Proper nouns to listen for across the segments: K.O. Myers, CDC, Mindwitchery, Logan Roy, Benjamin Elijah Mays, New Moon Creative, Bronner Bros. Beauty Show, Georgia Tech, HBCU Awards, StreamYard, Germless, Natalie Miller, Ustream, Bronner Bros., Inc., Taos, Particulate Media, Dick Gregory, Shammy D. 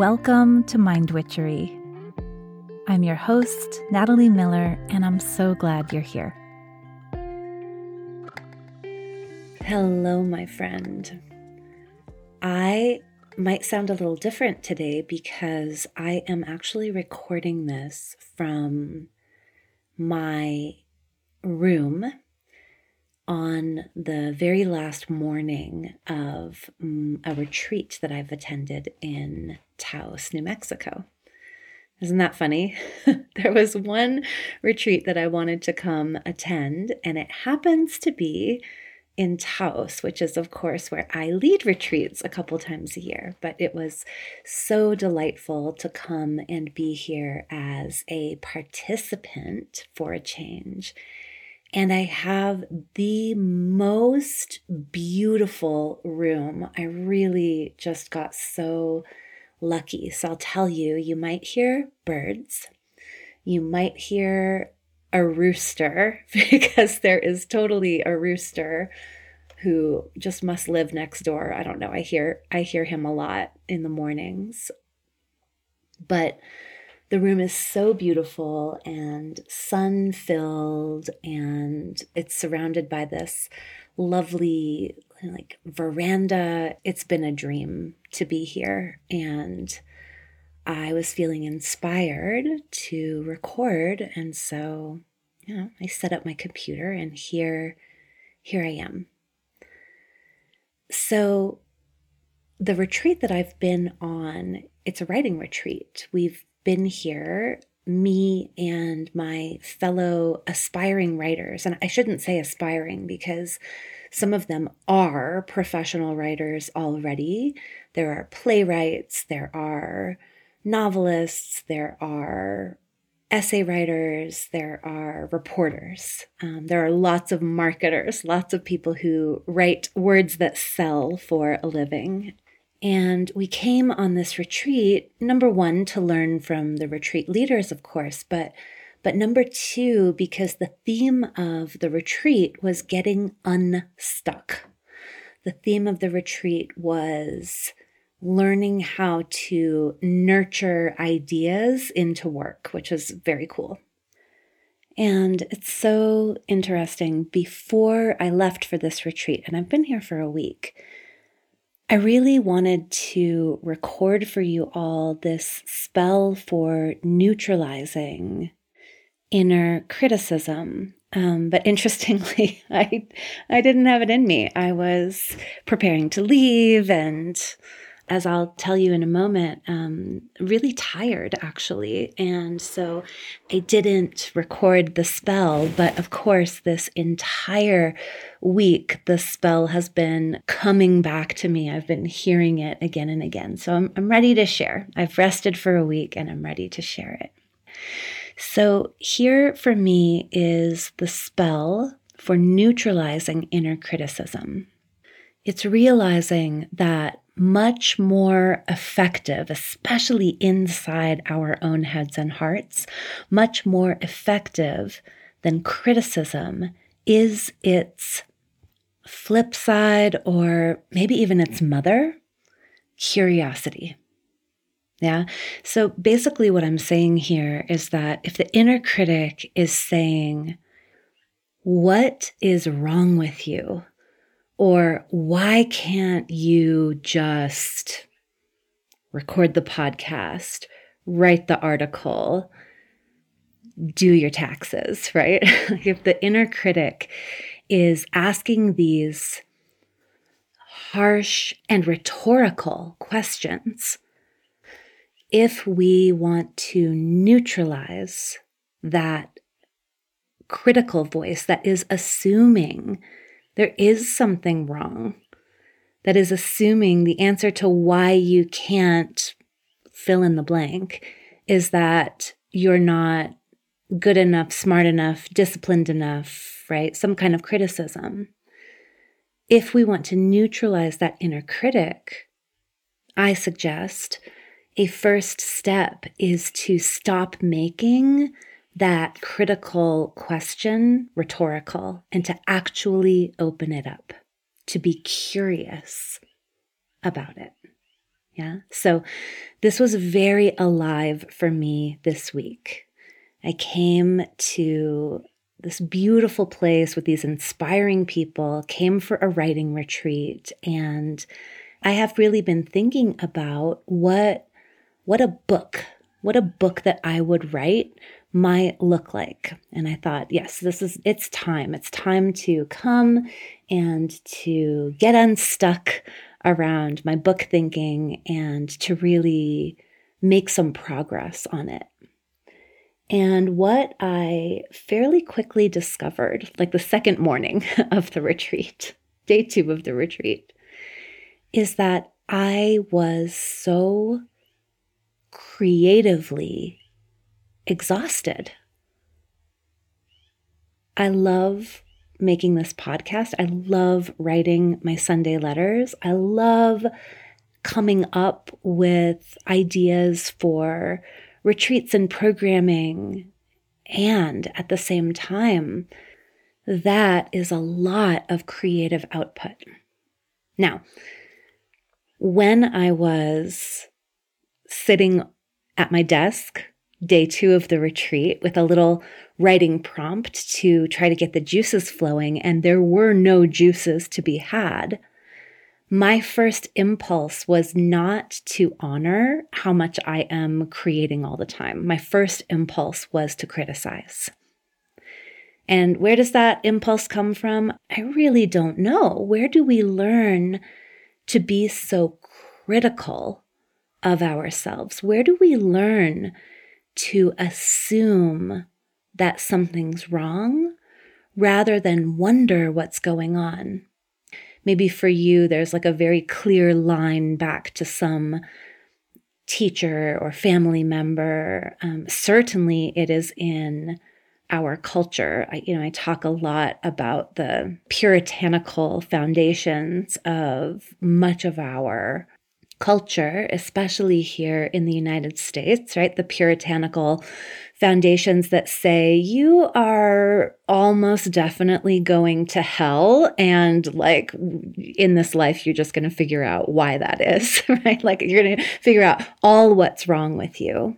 Welcome to Mindwitchery. I'm your host, Natalie Miller, and I'm so glad you're here. Hello, my friend. I might sound a little different today because I am actually recording this from my room on the very last morning of a retreat that I've attended in Taos, New Mexico. Isn't that funny? There was one retreat that I wanted to come attend, and it happens to be in Taos, which is, of course, where I lead retreats a couple times a year. But it was so delightful to come and be here as a participant for a change. And I have the most beautiful room. I really just got so lucky. So I'll tell you, you might hear birds. You might hear a rooster, because there is totally a rooster who just must live next door. I don't know. I hear him a lot in the mornings. But the room is so beautiful and sun-filled, and it's surrounded by this lovely, like, veranda. It's been a dream to be here, and I was feeling inspired to record, and so, you know, I set up my computer, and here I am. So the retreat that I've been on, it's a writing retreat. We've been here, me and my fellow aspiring writers, and I shouldn't say aspiring because some of them are professional writers already. There are playwrights, there are novelists, there are essay writers, there are reporters. There are lots of marketers, lots of people who write words that sell for a living. And we came on this retreat, number one, to learn from the retreat leaders, of course, but number two, because the theme of the retreat was getting unstuck. The theme of the retreat was learning how to nurture ideas into work, which is very cool. And it's so interesting. Before I left for this retreat, and I've been here for a week, I really wanted to record for you all this spell for neutralizing inner criticism. But interestingly, I didn't have it in me. I was preparing to leave, and as I'll tell you in a moment, really tired, actually. And so I didn't record the spell, but of course, this entire week, the spell has been coming back to me. I've been hearing it again and again. So I'm ready to share. I've rested for a week, and I'm ready to share it. So here for me is the spell for neutralizing inner criticism. It's realizing that much more effective, especially inside our own heads and hearts, much more effective than criticism is its flip side, or maybe even its mother, curiosity. Yeah. So basically what I'm saying here is that if the inner critic is saying, "What is wrong with you?" or "Why can't you just record the podcast, write the article, do your taxes," right? If the inner critic is asking these harsh and rhetorical questions, if we want to neutralize that critical voice that is assuming there is something wrong, that is assuming the answer to why you can't fill in the blank is that you're not good enough, smart enough, disciplined enough, right? Some kind of criticism. If we want to neutralize that inner critic, I suggest a first step is to stop making that critical question rhetorical, and to actually open it up, to be curious about it. Yeah. So this was very alive for me this week. I came to this beautiful place with these inspiring people, came for a writing retreat, and I have really been thinking about what a book that I would write might look like. And I thought, yes, it's time. It's time to come and to get unstuck around my book thinking and to really make some progress on it. And what I fairly quickly discovered, like the second morning of the retreat, day 2 of the retreat, is that I was so creatively exhausted. I love making this podcast. I love writing my Sunday letters. I love coming up with ideas for retreats and programming. And at the same time, that is a lot of creative output. Now, when I was sitting at my desk, day 2 of the retreat, with a little writing prompt to try to get the juices flowing, and there were no juices to be had, my first impulse was not to honor how much I am creating all the time. My first impulse was to criticize. And where does that impulse come from? I really don't know. Where do we learn to be so critical of ourselves? Where do we learn to assume that something's wrong rather than wonder what's going on? Maybe for you, there's like a very clear line back to some teacher or family member. Certainly it is in our culture. I talk a lot about the puritanical foundations of much of our culture, especially here in the United States, right? The puritanical foundations that say you are almost definitely going to hell, and like in this life, you're just going to figure out why that is, right? Like you're going to figure out all what's wrong with you.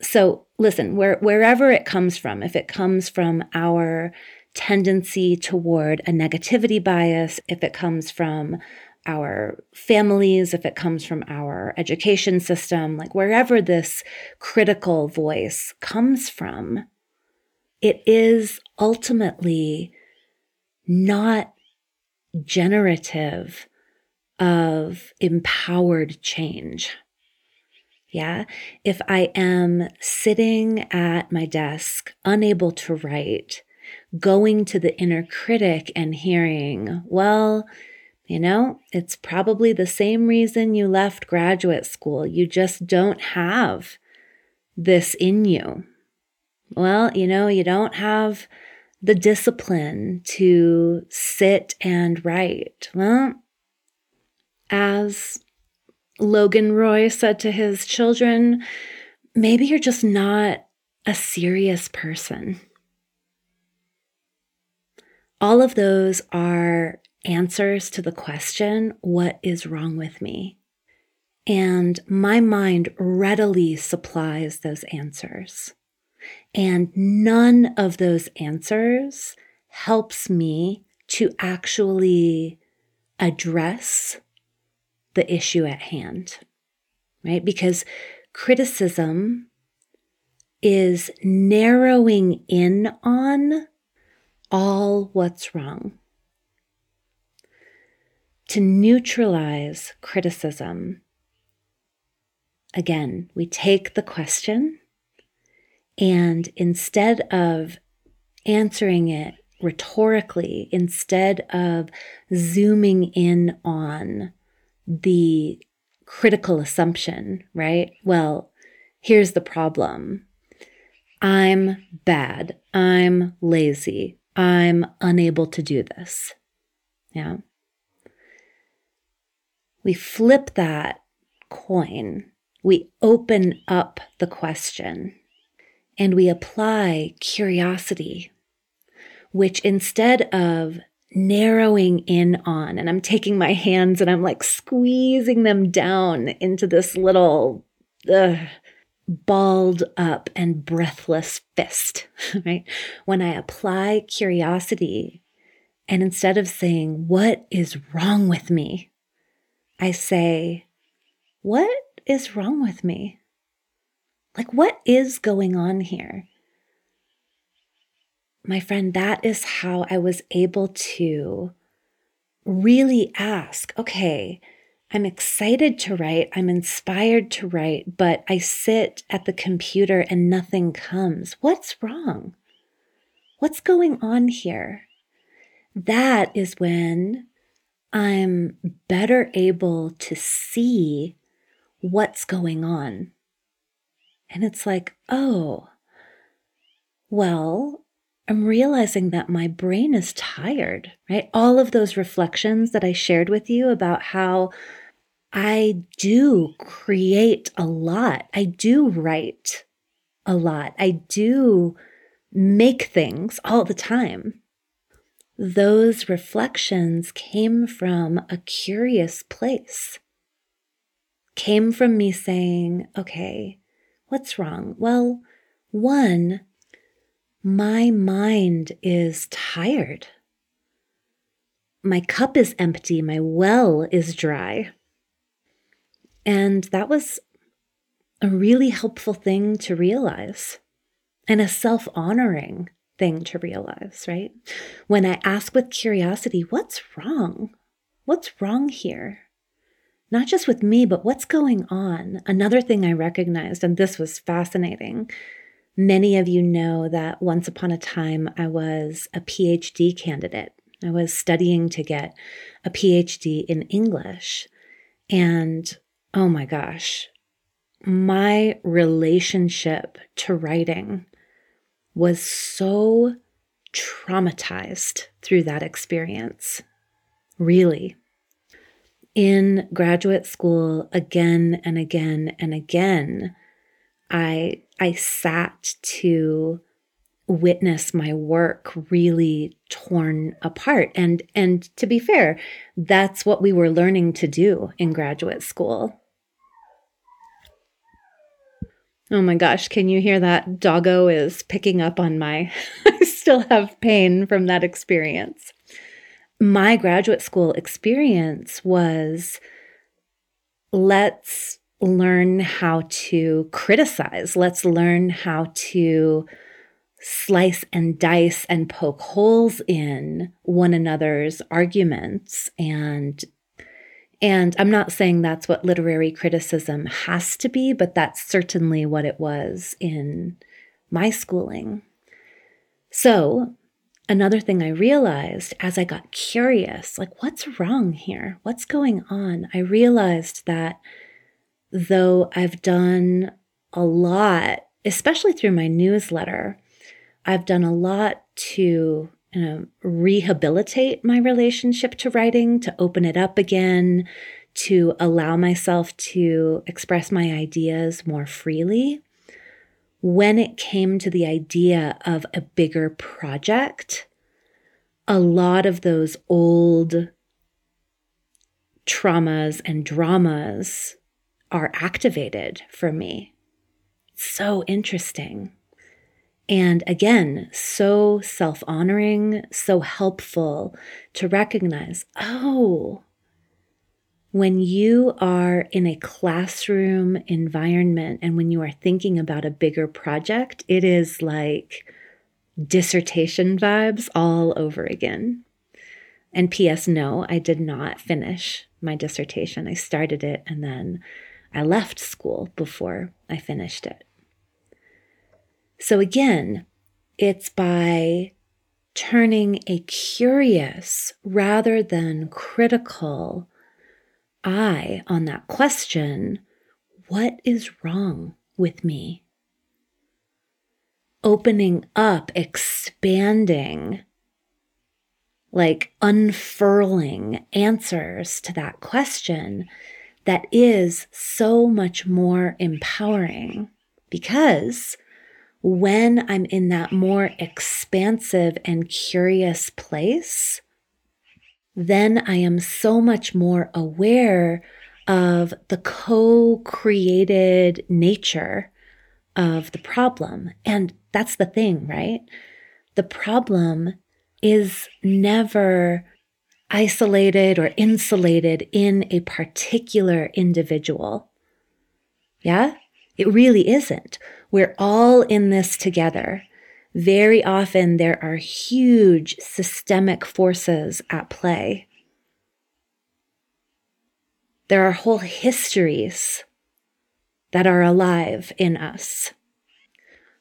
So listen, wherever it comes from, if it comes from our tendency toward a negativity bias, if it comes from our families, if it comes from our education system, like wherever this critical voice comes from, it is ultimately not generative of empowered change. Yeah. If I am sitting at my desk, unable to write, going to the inner critic and hearing, well, it's probably the same reason you left graduate school. You just don't have this in you. Well, you don't have the discipline to sit and write. Well, as Logan Roy said to his children, maybe you're just not a serious person. All of those are answers to the question, what is wrong with me? And my mind readily supplies those answers. And none of those answers helps me to actually address the issue at hand, right? Because criticism is narrowing in on all what's wrong. To neutralize criticism, again, we take the question and instead of answering it rhetorically, instead of zooming in on the critical assumption, right? Well, here's the problem. I'm bad. I'm lazy. I'm unable to do this. Yeah. We flip that coin, we open up the question, and we apply curiosity, which instead of narrowing in on, and I'm taking my hands and I'm like squeezing them down into this little balled up and breathless fist, right? When I apply curiosity, and instead of saying, "What is wrong with me?" I say, "What is wrong with me? Like, what is going on here?" My friend, that is how I was able to really ask, okay, I'm excited to write, I'm inspired to write, but I sit at the computer and nothing comes. What's wrong? What's going on here? That is when I'm better able to see what's going on. And it's like, oh, well, I'm realizing that my brain is tired, right? All of those reflections that I shared with you about how I do create a lot. I do write a lot. I do make things all the time. Those reflections came from a curious place. Came from me saying, okay, what's wrong? Well, one, my mind is tired. My cup is empty. My well is dry. And that was a really helpful thing to realize, and a self-honoring thing to realize, right? When I ask with curiosity, what's wrong? What's wrong here? Not just with me, but what's going on? Another thing I recognized, and this was fascinating. Many of you know that once upon a time, I was a PhD candidate. I was studying to get a PhD in English. And oh my gosh, my relationship to writing was so traumatized through that experience, really. In graduate school, again and again and again, I sat to witness my work really torn apart. And to be fair, that's what we were learning to do in graduate school. Oh my gosh, can you hear that? Doggo is picking up on my, I still have pain from that experience. My graduate school experience was, let's learn how to criticize. Let's learn how to slice and dice and poke holes in one another's arguments. And I'm not saying that's what literary criticism has to be, but that's certainly what it was in my schooling. So another thing I realized as I got curious, like, what's wrong here? What's going on? I realized that though I've done a lot, especially through my newsletter, I've done a lot to rehabilitate my relationship to writing, to open it up again, to allow myself to express my ideas more freely. When it came to the idea of a bigger project, a lot of those old traumas and dramas are activated for me. So interesting. And again, so self-honoring, so helpful to recognize, oh, when you are in a classroom environment and when you are thinking about a bigger project, it is like dissertation vibes all over again. And P.S., no, I did not finish my dissertation. I started it and then I left school before I finished it. So again, it's by turning a curious rather than critical eye on that question, what is wrong with me? Opening up, expanding, like unfurling answers to that question that is so much more empowering, because when I'm in that more expansive and curious place, then I am so much more aware of the co-created nature of the problem. And that's the thing, right? The problem is never isolated or insulated in a particular individual. Yeah? It really isn't. We're all in this together. Very often there are huge systemic forces at play. There are whole histories that are alive in us.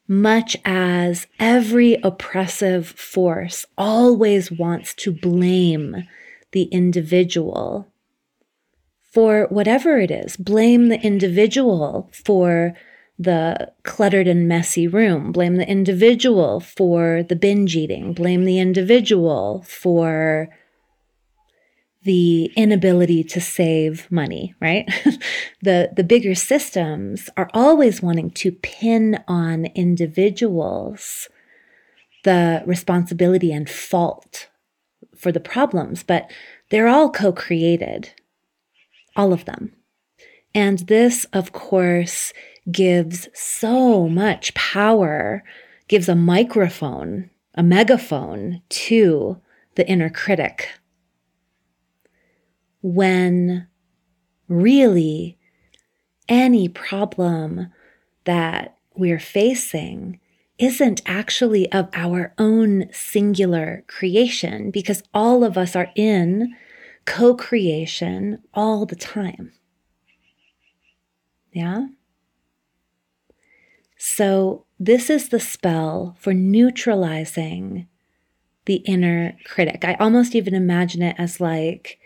Much as every oppressive force always wants to blame the individual for whatever it is, blame the individual for the cluttered and messy room, blame the individual for the binge eating, blame the individual for the inability to save money, right? The bigger systems are always wanting to pin on individuals the responsibility and fault for the problems, but they're all co-created, all of them. And this, of course, gives so much power, gives a microphone, a megaphone to the inner critic, when really any problem that we're facing isn't actually of our own singular creation, because all of us are in co-creation all the time. Yeah? So this is the spell for neutralizing the inner critic. I almost even imagine it as like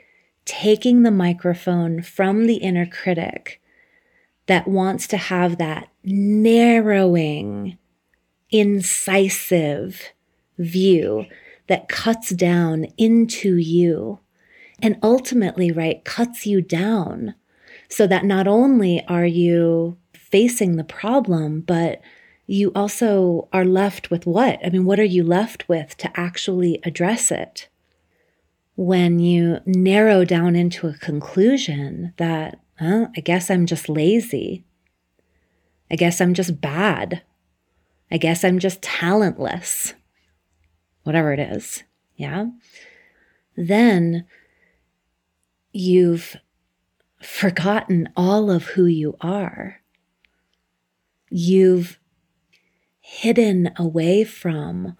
taking the microphone from the inner critic that wants to have that narrowing, incisive view that cuts down into you and ultimately, right, cuts you down so that not only are you facing the problem, but you also are left with what? I mean, what are you left with to actually address it? When you narrow down into a conclusion that, I guess I'm just lazy. I guess I'm just bad. I guess I'm just talentless. Whatever it is, yeah? Then you've forgotten all of who you are. You've hidden away from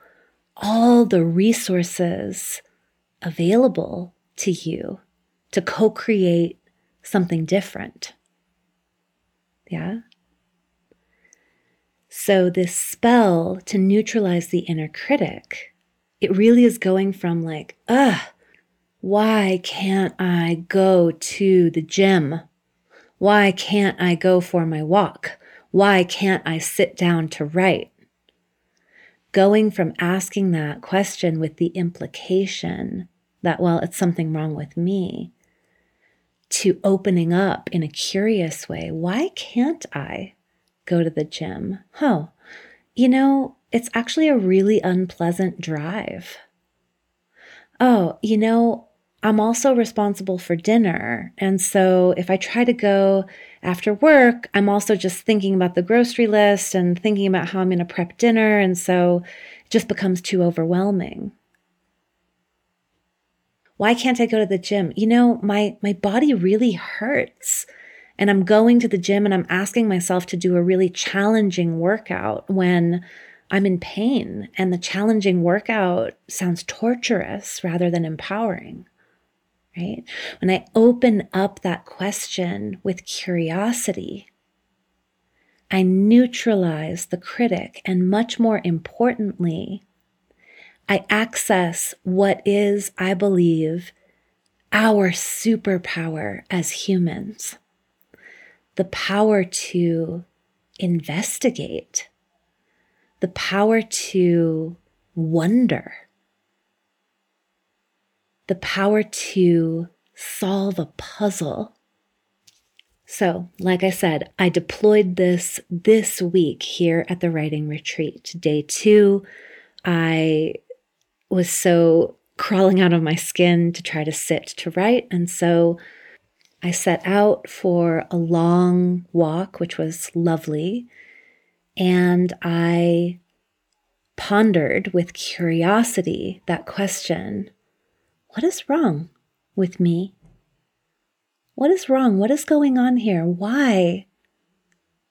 all the resources available to you to co-create something different. Yeah? So this spell to neutralize the inner critic, it really is going from like, why can't I go to the gym? Why can't I go for my walk? Why can't I sit down to write? Going from asking that question with the implication that, well, it's something wrong with me, to opening up in a curious way. Why can't I go to the gym? Oh, it's actually a really unpleasant drive. Oh, I'm also responsible for dinner. And so if I try to go after work, I'm also just thinking about the grocery list and thinking about how I'm going to prep dinner. And so it just becomes too overwhelming. Why can't I go to the gym? My body really hurts, and I'm going to the gym and I'm asking myself to do a really challenging workout when I'm in pain, and the challenging workout sounds torturous rather than empowering, right? When I open up that question with curiosity, I neutralize the critic, and much more importantly, I access what is, I believe, our superpower as humans. The power to investigate, the power to wonder, the power to solve a puzzle. So, like I said, I deployed this week here at the writing retreat. Day 2, I was so crawling out of my skin to try to sit to write. And so I set out for a long walk, which was lovely. And I pondered with curiosity that question, what is wrong with me? What is wrong? What is going on here? Why?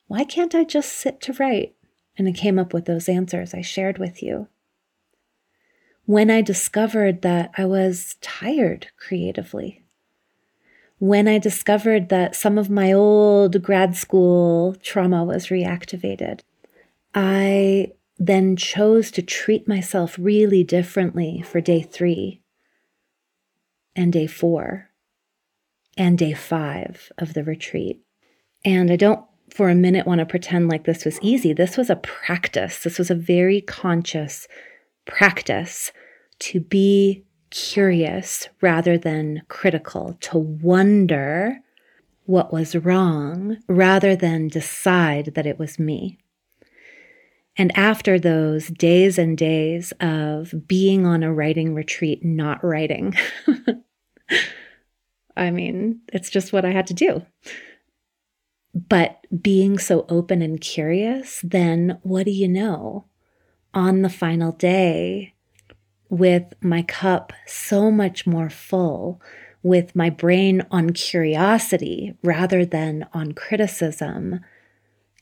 Why can't I just sit to write? And I came up with those answers I shared with you. When I discovered that I was tired creatively, when I discovered that some of my old grad school trauma was reactivated, I then chose to treat myself really differently for day 3 and day 4 and day 5 of the retreat. And I don't for a minute want to pretend like this was easy. This was a practice. This was a very conscious practice to be curious rather than critical, to wonder what was wrong rather than decide that it was me. And after those days and days of being on a writing retreat, not writing, I mean, it's just what I had to do. But being so open and curious, then what do you know? On the final day, with my cup so much more full, with my brain on curiosity rather than on criticism,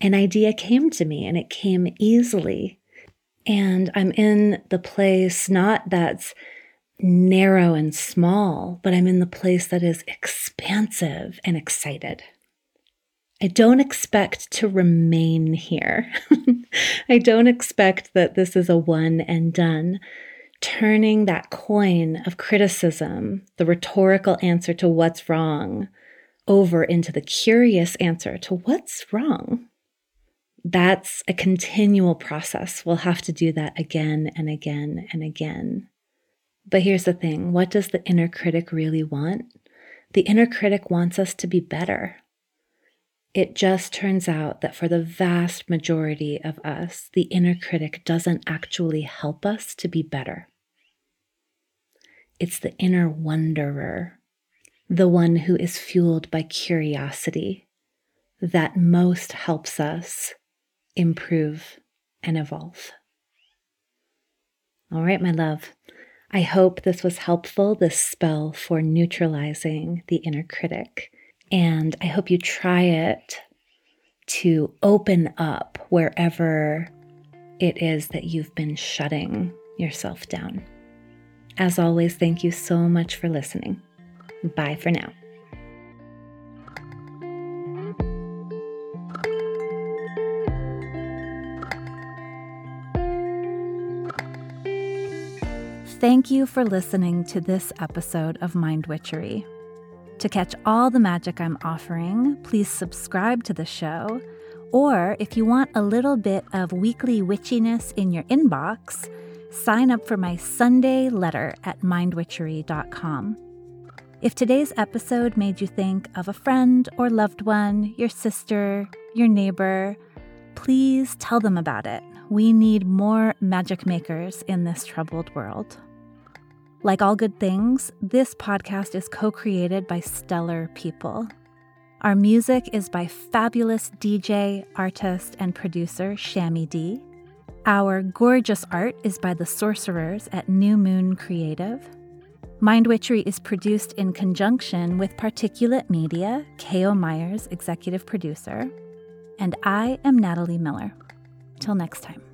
an idea came to me, and it came easily. And I'm in the place not that's narrow and small, but I'm in the place that is expansive and excited. I don't expect to remain here. I don't expect that this is a one and done. Turning that coin of criticism, the rhetorical answer to what's wrong, over into the curious answer to what's wrong. That's a continual process. We'll have to do that again and again and again. But here's the thing. What does the inner critic really want? The inner critic wants us to be better. It just turns out that for the vast majority of us, the inner critic doesn't actually help us to be better. It's the inner wanderer, the one who is fueled by curiosity, that most helps us improve and evolve. All right, my love. I hope this was helpful, this spell for neutralizing the inner critic. And I hope you try it to open up wherever it is that you've been shutting yourself down. As always, thank you so much for listening. Bye for now. Thank you for listening to this episode of Mindwitchery. To catch all the magic I'm offering, please subscribe to the show. Or if you want a little bit of weekly witchiness in your inbox, sign up for my Sunday letter at mindwitchery.com. If today's episode made you think of a friend or loved one, your sister, your neighbor, please tell them about it. We need more magic makers in this troubled world. Like all good things, this podcast is co-created by stellar people. Our music is by fabulous DJ, artist, and producer Shammy D. Our gorgeous art is by the sorcerers at New Moon Creative. Mindwitchery is produced in conjunction with Particulate Media, K.O. Myers, executive producer. And I am Natalie Miller. Till next time.